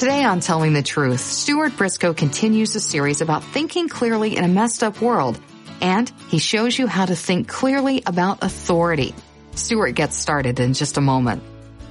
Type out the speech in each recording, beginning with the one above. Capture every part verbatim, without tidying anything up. Today on Telling the Truth, Stuart Briscoe continues a series about thinking clearly in a messed up world, and he shows you how to think clearly about authority. Stuart gets started in just a moment.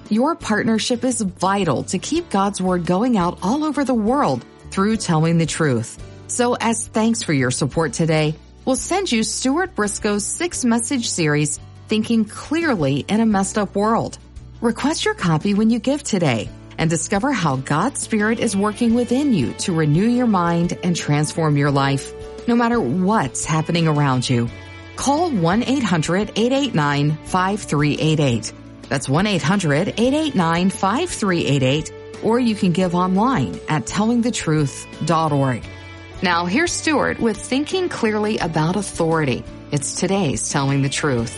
Your partnership is vital to keep God's word going out all over the world through Telling the Truth. So as thanks for your support today, we'll send you Stuart Briscoe's six-message series, Thinking Clearly in a Messed Up World. Request your copy when you give today and discover how God's Spirit is working within you to renew your mind and transform your life, no matter what's happening around you. Call one eight hundred, eight eight nine, five three eight eight. That's one eight hundred, eight eight nine, five three eight eight, or you can give online at telling the truth dot org. Now, here's Stuart with Thinking Clearly About Authority. It's today's Telling the Truth.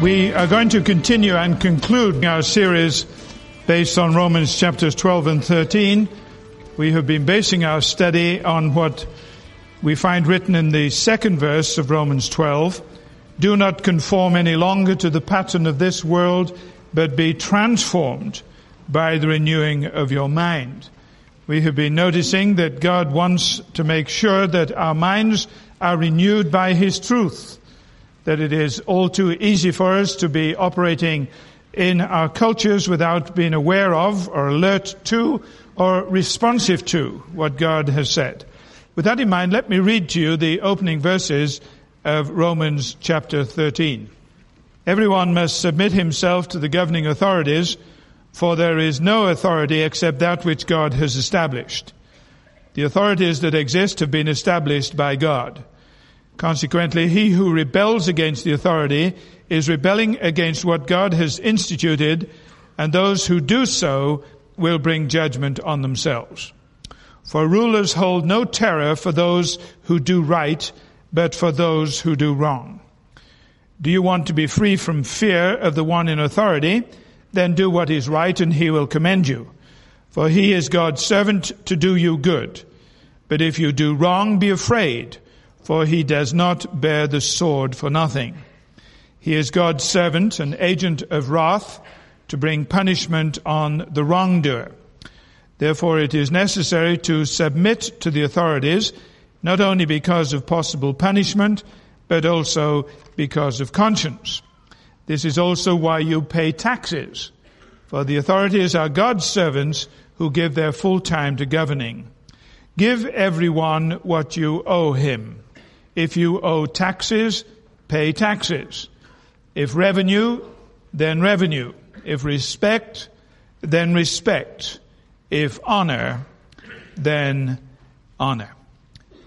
We are going to continue and conclude our series based on Romans chapters twelve and thirteen. We have been basing our study on what we find written in the second verse of Romans twelve, "Do not conform any longer to the pattern of this world, but be transformed by the renewing of your mind." We have been noticing that God wants to make sure that our minds are renewed by His truth, that it is all too easy for us to be operating in our cultures without being aware of or alert to or responsive to what God has said. With that in mind, let me read to you the opening verses of Romans chapter thirteen. "Everyone must submit himself to the governing authorities, for there is no authority except that which God has established. The authorities that exist have been established by God. Consequently, he who rebels against the authority is rebelling against what God has instituted, and those who do so will bring judgment on themselves. For rulers hold no terror for those who do right, but for those who do wrong. Do you want to be free from fear of the one in authority? Then do what is right, and he will commend you. For he is God's servant to do you good. But if you do wrong, be afraid, for he does not bear the sword for nothing. He is God's servant, an agent of wrath, to bring punishment on the wrongdoer. Therefore, it is necessary to submit to the authorities, not only because of possible punishment, but also because of conscience. This is also why you pay taxes, for the authorities are God's servants who give their full time to governing. Give everyone what you owe him. If you owe taxes, pay taxes. If revenue, then revenue. If respect, then respect. If honor, then honor."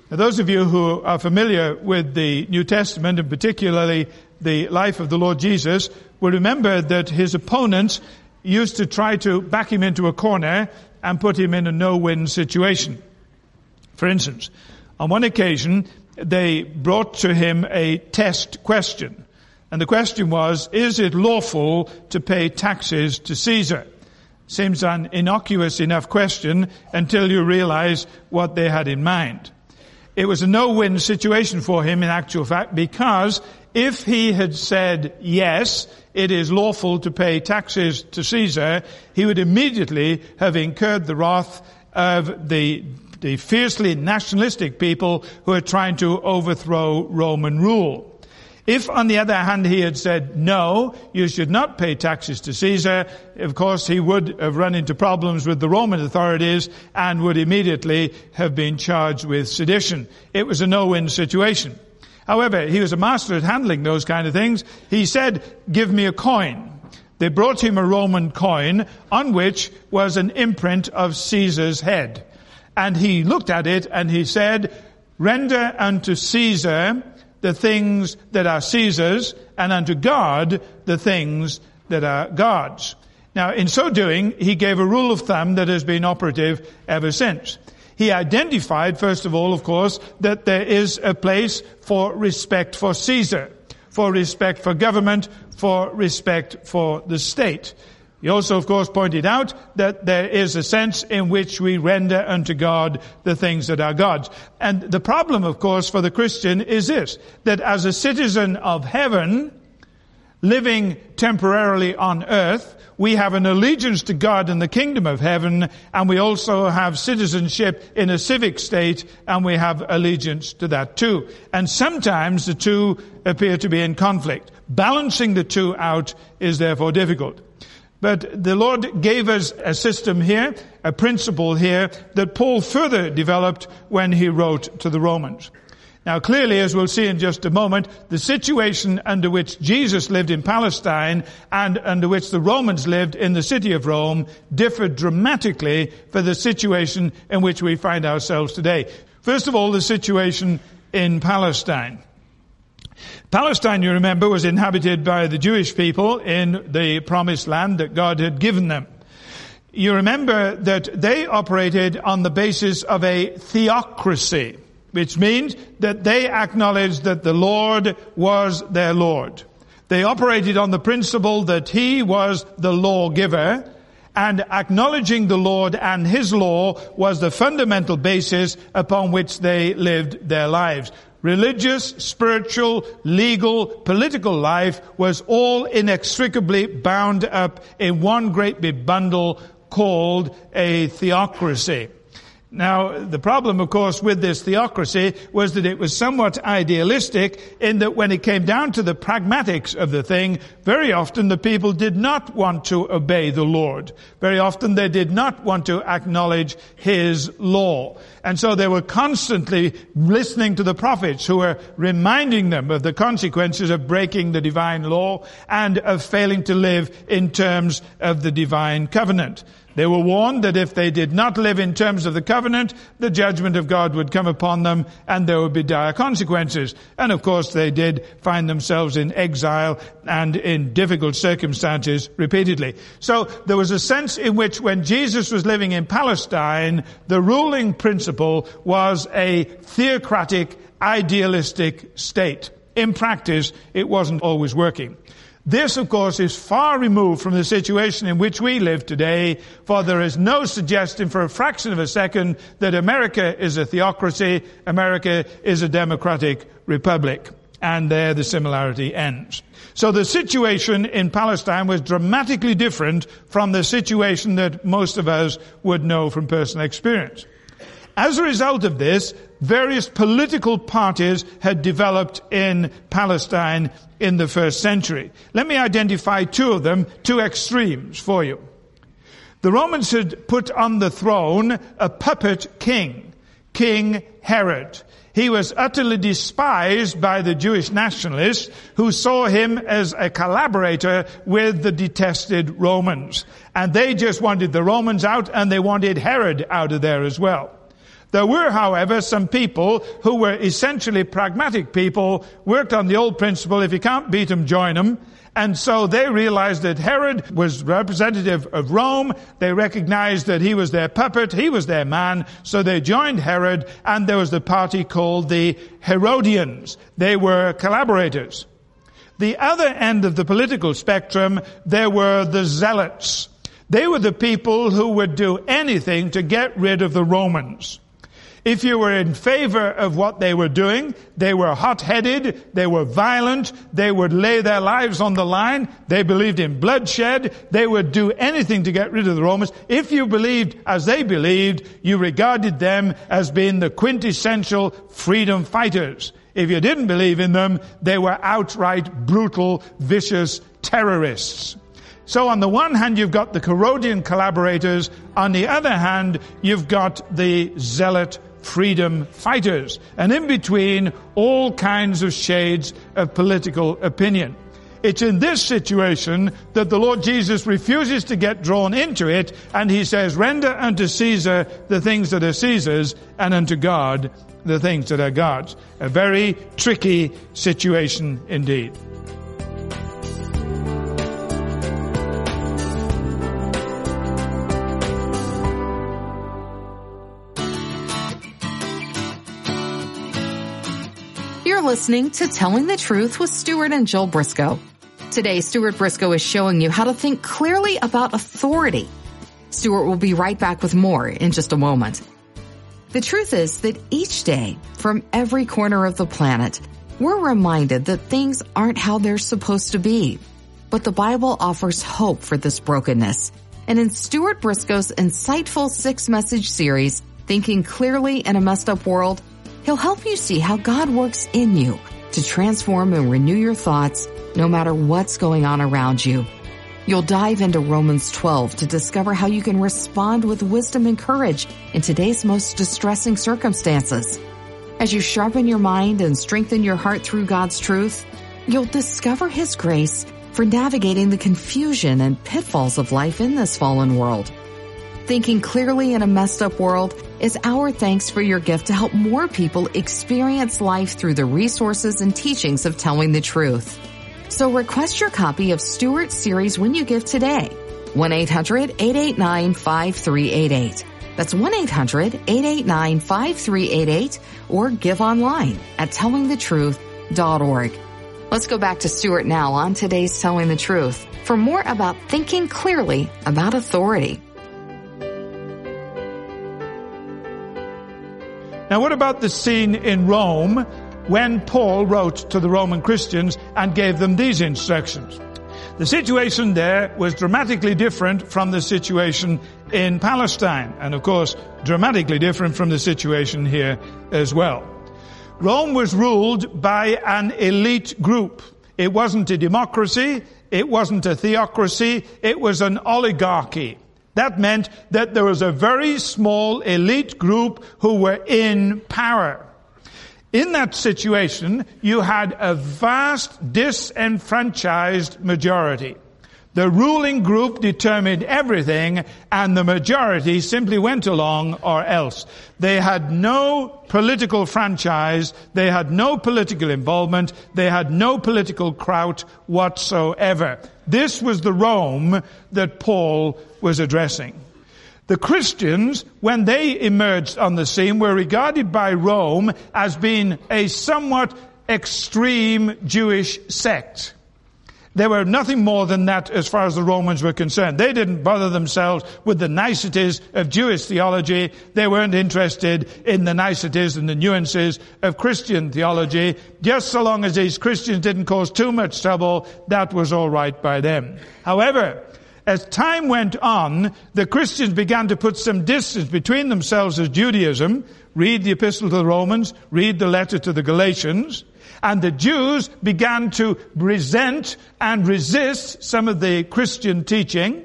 Now, those of you who are familiar with the New Testament, and particularly the life of the Lord Jesus, will remember that his opponents used to try to back him into a corner and put him in a no-win situation. For instance, on one occasion, they brought to him a test question. And the question was, is it lawful to pay taxes to Caesar? Seems an innocuous enough question until you realize what they had in mind. It was a no-win situation for him, in actual fact, because if he had said, yes, it is lawful to pay taxes to Caesar, he would immediately have incurred the wrath of the, the fiercely nationalistic people who are trying to overthrow Roman rule. If, on the other hand, he had said, no, you should not pay taxes to Caesar, of course, he would have run into problems with the Roman authorities and would immediately have been charged with sedition. It was a no-win situation. However, he was a master at handling those kind of things. He said, give me a coin. They brought him a Roman coin on which was an imprint of Caesar's head. And he looked at it and he said, render unto Caesar the things that are Caesar's, and unto God the things that are God's. Now, in so doing, he gave a rule of thumb that has been operative ever since. He identified, first of all, of course, that there is a place for respect for Caesar, for respect for government, for respect for the state. He also, of course, pointed out that there is a sense in which we render unto God the things that are God's. And the problem, of course, for the Christian is this, that as a citizen of heaven, living temporarily on earth, we have an allegiance to God and the kingdom of heaven, and we also have citizenship in a civic state, and we have allegiance to that too. And sometimes the two appear to be in conflict. Balancing the two out is therefore difficult. But the Lord gave us a system here, a principle here, that Paul further developed when he wrote to the Romans. Now clearly, as we'll see in just a moment, the situation under which Jesus lived in Palestine and under which the Romans lived in the city of Rome differed dramatically from the situation in which we find ourselves today. First of all, the situation in Palestine. Palestine, you remember, was inhabited by the Jewish people in the promised land that God had given them. You remember that they operated on the basis of a theocracy, which means that they acknowledged that the Lord was their Lord. They operated on the principle that He was the lawgiver, and acknowledging the Lord and His law was the fundamental basis upon which they lived their lives. Religious, spiritual, legal, political life was all inextricably bound up in one great big bundle called a theocracy. Now, the problem, of course, with this theocracy was that it was somewhat idealistic in that when it came down to the pragmatics of the thing, very often the people did not want to obey the Lord. Very often they did not want to acknowledge His law. And so they were constantly listening to the prophets who were reminding them of the consequences of breaking the divine law and of failing to live in terms of the divine covenant. They were warned that if they did not live in terms of the covenant, the judgment of God would come upon them and there would be dire consequences. And of course they did find themselves in exile and in difficult circumstances repeatedly. So there was a sense in which when Jesus was living in Palestine, the ruling principle was a theocratic, idealistic state. In practice, it wasn't always working. This, of course, is far removed from the situation in which we live today, for there is no suggestion for a fraction of a second that America is a theocracy, America is a democratic republic. And there the similarity ends. So the situation in Palestine was dramatically different from the situation that most of us would know from personal experience. As a result of this, various political parties had developed in Palestine in the first century. Let me identify two of them, two extremes for you. The Romans had put on the throne a puppet king, King Herod. He was utterly despised by the Jewish nationalists, who saw him as a collaborator with the detested Romans. And they just wanted the Romans out, and they wanted Herod out of there as well. There were, however, some people who were essentially pragmatic people, worked on the old principle, if you can't beat them, join them. And so they realized that Herod was representative of Rome. They recognized that he was their puppet, he was their man, so they joined Herod, and there was the party called the Herodians. They were collaborators. The other end of the political spectrum, there were the Zealots. They were the people who would do anything to get rid of the Romans. If you were in favor of what they were doing, they were hot-headed, they were violent, they would lay their lives on the line, they believed in bloodshed, they would do anything to get rid of the Romans. If you believed as they believed, you regarded them as being the quintessential freedom fighters. If you didn't believe in them, they were outright brutal, vicious terrorists. So on the one hand, you've got the Herodian collaborators. On the other hand, you've got the Zealot freedom fighters. And in between, all kinds of shades of political opinion. It's in this situation that the Lord Jesus refuses to get drawn into it, and He says, "Render unto Caesar the things that are Caesar's, and unto God the things that are God's." A very tricky situation indeed. Listening to Telling the Truth with Stuart and Joel Briscoe. Today, Stuart Briscoe is showing you how to think clearly about authority. Stuart will be right back with more in just a moment. The truth is that each day, from every corner of the planet, we're reminded that things aren't how they're supposed to be, but the Bible offers hope for this brokenness. And in Stuart Briscoe's insightful six-message series, Thinking Clearly in a Messed Up World, he'll help you see how God works in you to transform and renew your thoughts no matter what's going on around you. You'll dive into Romans twelve to discover how you can respond with wisdom and courage in today's most distressing circumstances. As you sharpen your mind and strengthen your heart through God's truth, you'll discover His grace for navigating the confusion and pitfalls of life in this fallen world. Thinking Clearly in a Messed Up World is our thanks for your gift to help more people experience life through the resources and teachings of Telling the Truth. So request your copy of Stuart's series when you give today. one eight hundred, eight eight nine, five three eight eight. That's one eight hundred, eight eight nine, five three eight eight, or give online at telling the truth dot org. Let's go back to Stuart now on today's Telling the Truth for more about thinking clearly about authority. Now, what about the scene in Rome when Paul wrote to the Roman Christians and gave them these instructions? The situation there was dramatically different from the situation in Palestine, and of course, dramatically different from the situation here as well. Rome was ruled by an elite group. It wasn't a democracy, it wasn't a theocracy, it was an oligarchy. That meant that there was a very small elite group who were in power. In that situation, you had a vast disenfranchised majority. The ruling group determined everything, and the majority simply went along or else. They had no political franchise, they had no political involvement, they had no political clout whatsoever. This was the Rome that Paul was addressing. The Christians, when they emerged on the scene, were regarded by Rome as being a somewhat extreme Jewish sect. They were nothing more than that as far as the Romans were concerned. They didn't bother themselves with the niceties of Jewish theology. They weren't interested in the niceties and the nuances of Christian theology. Just so long as these Christians didn't cause too much trouble, that was all right by them. However, as time went on, the Christians began to put some distance between themselves as Judaism. Read the Epistle to the Romans, read the letter to the Galatians. And the Jews began to resent and resist some of the Christian teaching.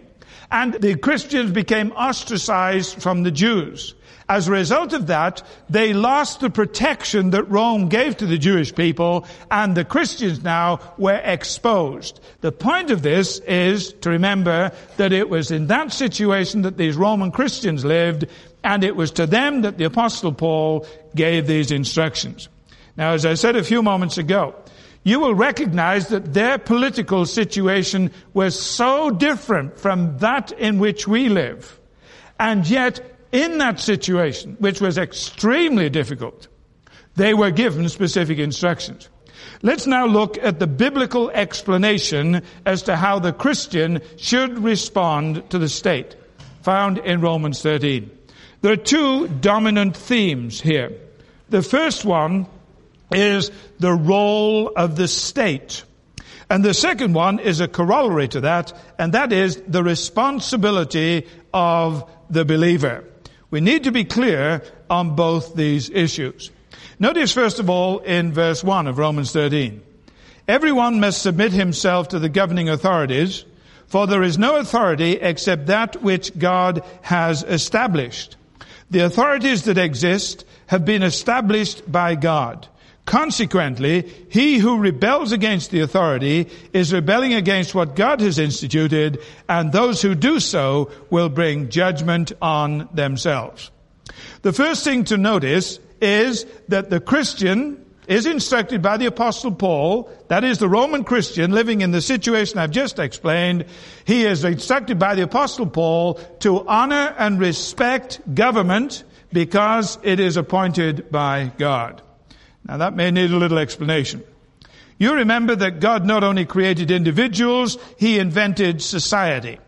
And the Christians became ostracized from the Jews. As a result of that, they lost the protection that Rome gave to the Jewish people, and the Christians now were exposed. The point of this is to remember that it was in that situation that these Roman Christians lived, and it was to them that the Apostle Paul gave these instructions. Now, as I said a few moments ago, you will recognize that their political situation was so different from that in which we live. And yet, in that situation, which was extremely difficult, they were given specific instructions. Let's now look at the biblical explanation as to how the Christian should respond to the state, found in Romans thirteen. There are two dominant themes here. The first one is the role of the state. And the second one is a corollary to that, and that is the responsibility of the believer. We need to be clear on both these issues. Notice, first of all, in verse one of Romans thirteen, "Everyone must submit himself to the governing authorities, for there is no authority except that which God has established. The authorities that exist have been established by God. Consequently, he who rebels against the authority is rebelling against what God has instituted, and those who do so will bring judgment on themselves." The first thing to notice is that the Christian is instructed by the Apostle Paul, that is the Roman Christian living in the situation I've just explained. He is instructed by the Apostle Paul to honor and respect government because it is appointed by God. Now, that may need a little explanation. You remember that God not only created individuals, He invented society.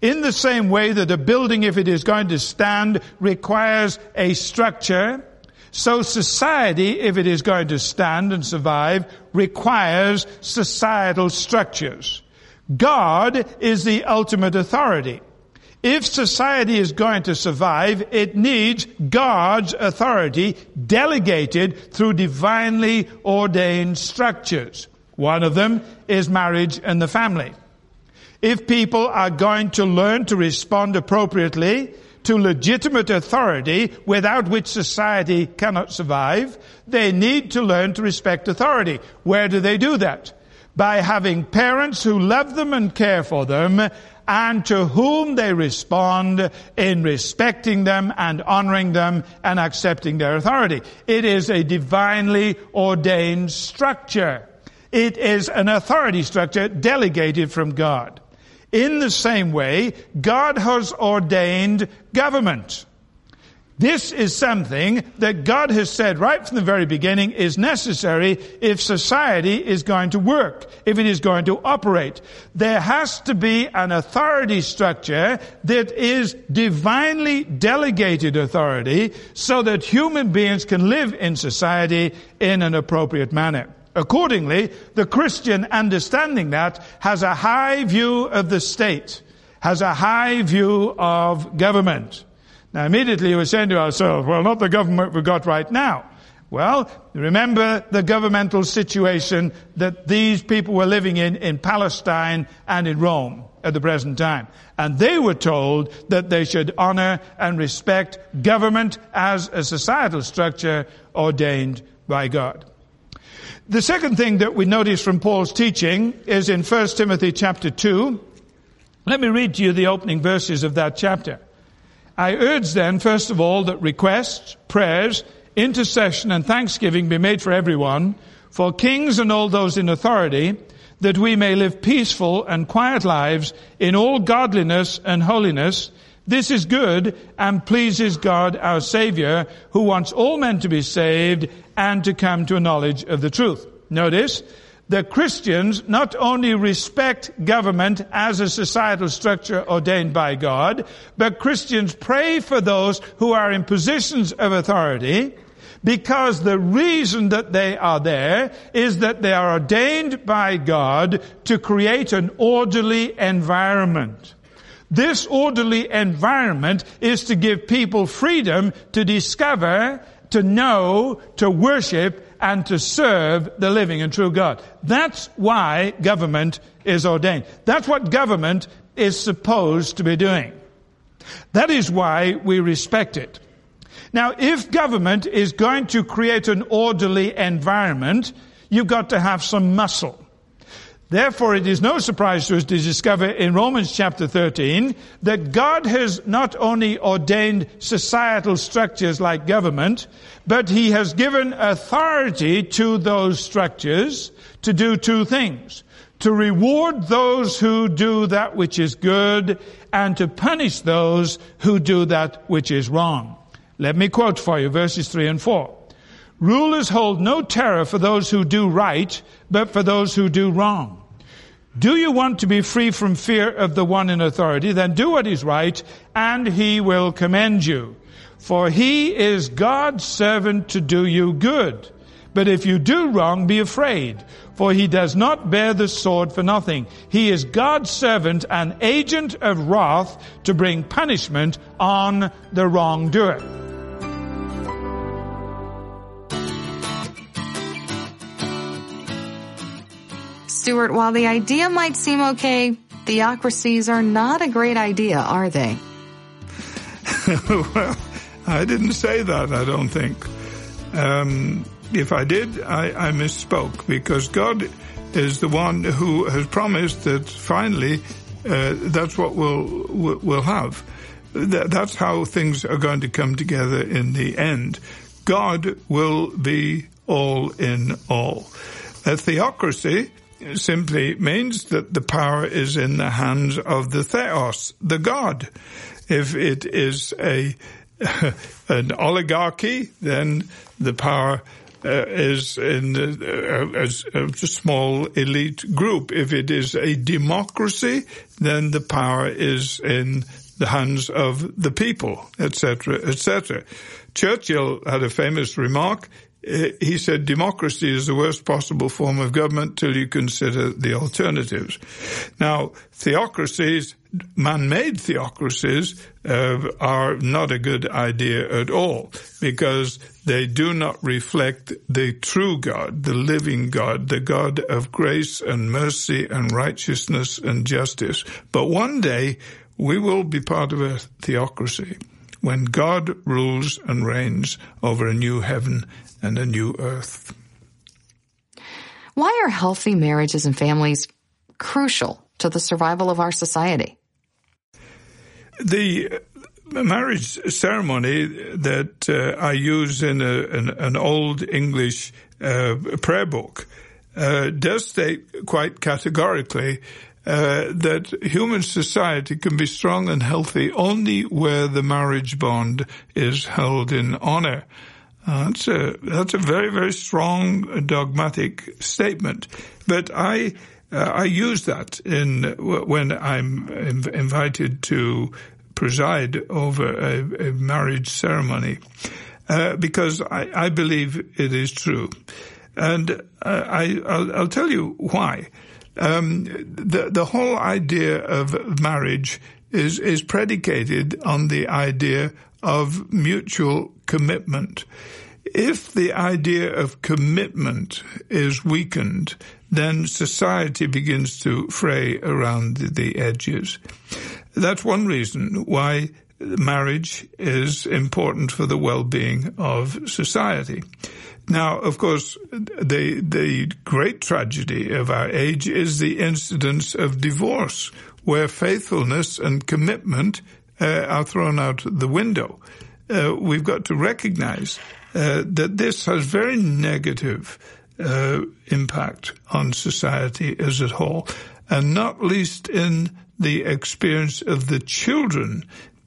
In the same way that a building, if it is going to stand, requires a structure, so society, if it is going to stand and survive, requires societal structures. God is the ultimate authority. If society is going to survive, it needs God's authority delegated through divinely ordained structures. One of them is marriage and the family. If people are going to learn to respond appropriately to legitimate authority, without which society cannot survive, they need to learn to respect authority. Where do they do that? By having parents who love them and care for them, and to whom they respond in respecting them and honoring them and accepting their authority. It is a divinely ordained structure. It is an authority structure delegated from God. In the same way, God has ordained government. This is something that God has said right from the very beginning is necessary if society is going to work, if it is going to operate. There has to be an authority structure that is divinely delegated authority so that human beings can live in society in an appropriate manner. Accordingly, the Christian, understanding that, has a high view of the state, has a high view of government. Now, immediately we're saying to ourselves, well, not the government we've got right now. Well, remember the governmental situation that these people were living in in Palestine and in Rome at the present time. And they were told that they should honor and respect government as a societal structure ordained by God. The second thing that we notice from Paul's teaching is in First Timothy chapter two. Let me read to you the opening verses of that chapter. I urge then, first of all, that requests, prayers, intercession, and thanksgiving be made for everyone, for kings and all those in authority, that we may live peaceful and quiet lives in all godliness and holiness. This is good and pleases God our Savior, who wants all men to be saved and to come to a knowledge of the truth. Notice, the Christians not only respect government as a societal structure ordained by God, but Christians pray for those who are in positions of authority, because the reason that they are there is that they are ordained by God to create an orderly environment. This orderly environment is to give people freedom to discover, to know, to worship, and to serve the living and true God. That's why government is ordained. That's what government is supposed to be doing. That is why we respect it. Now, if government is going to create an orderly environment, you've got to have some muscle. Therefore, it is no surprise to us to discover in Romans chapter thirteen that God has not only ordained societal structures like government, but he has given authority to those structures to do two things: to reward those who do that which is good, and to punish those who do that which is wrong. Let me quote for you verses three and four. Rulers hold no terror for those who do right, but for those who do wrong. Do you want to be free from fear of the one in authority? Then do what is right, and he will commend you. For he is God's servant to do you good. But if you do wrong, be afraid, for he does not bear the sword for nothing. He is God's servant, an agent of wrath, to bring punishment on the wrongdoer. Stuart, while the idea might seem okay, theocracies are not a great idea, are they? Well, I didn't say that, I don't think. Um, if I did, I, I misspoke, because God is the one who has promised that finally uh, that's what we'll, we'll have. That, that's how things are going to come together in the end. God will be all in all. A theocracy simply means that the power is in the hands of the theos, the god. If it is a an oligarchy, then the power uh, is in the, uh, a, a small elite group. If it is a democracy, then the power is in the hands of the people, et cetera, et cetera. Churchill had a famous remark. he said democracy is the worst possible form of government till you consider the alternatives. Now, theocracies, man-made theocracies, uh, are not a good idea at all because they do not reflect the true God, the living God, the God of grace and mercy and righteousness and justice. But one day we will be part of a theocracy when God rules and reigns over a new heaven and a new earth. Why are healthy marriages and families crucial to the survival of our society? The marriage ceremony that uh, I use in a, an, an old English uh, prayer book uh, does state quite categorically Uh, that human society can be strong and healthy only where the marriage bond is held in honor. Uh, that's a, that's a very, very strong dogmatic statement. But I, uh, I use that in, when I'm invited to preside over a, a marriage ceremony, uh, because I, I believe it is true. And uh, I, I'll, I'll tell you why. Um, the, the whole idea of marriage is, is predicated on the idea of mutual commitment. If the idea of commitment is weakened, then society begins to fray around the edges. That's one reason why marriage is important for the well-being of society. Now, of course, the the great tragedy of our age is the incidence of divorce, where faithfulness and commitment uh, are thrown out the window. Uh, we've got to recognize uh, that this has very negative uh, impact on society as a whole, and not least in the experience of the children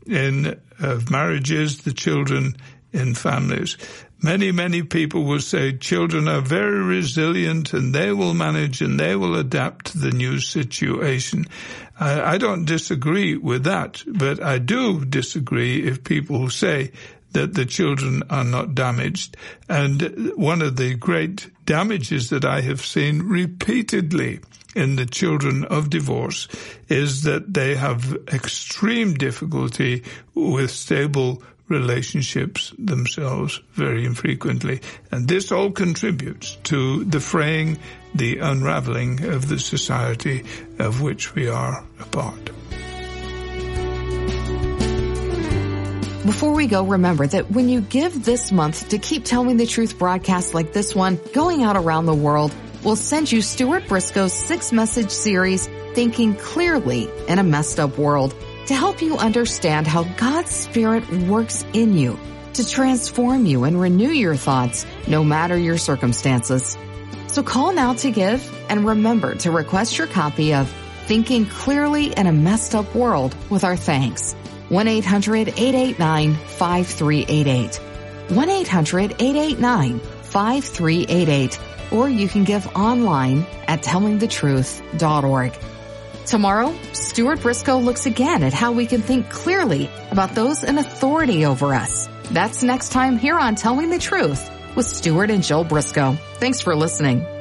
in of marriages, the children in families. Many, many people will say children are very resilient and they will manage and they will adapt to the new situation. I, I don't disagree with that, but I do disagree if people say that the children are not damaged. And one of the great damages that I have seen repeatedly in the children of divorce is that they have extreme difficulty with stable relationships themselves very infrequently. And this all contributes to the fraying, the unraveling of the society of which we are a part. Before we go, remember that when you give this month to Keep Telling the Truth broadcasts like this one, going out around the world, we'll send you Stuart Briscoe's six-message series, Thinking Clearly in a Messed Up World, to help you understand how God's Spirit works in you to transform you and renew your thoughts no matter your circumstances. So call now to give, and remember to request your copy of Thinking Clearly in a Messed Up World with our thanks. one eight hundred, eight eight nine, five three eight eight. one eight hundred, eight eight nine, five three eight eight. Or you can give online at telling the truth dot org. Tomorrow, Stuart Briscoe looks again at how we can think clearly about those in authority over us. That's next time here on Telling the Truth with Stuart and Joel Briscoe. Thanks for listening.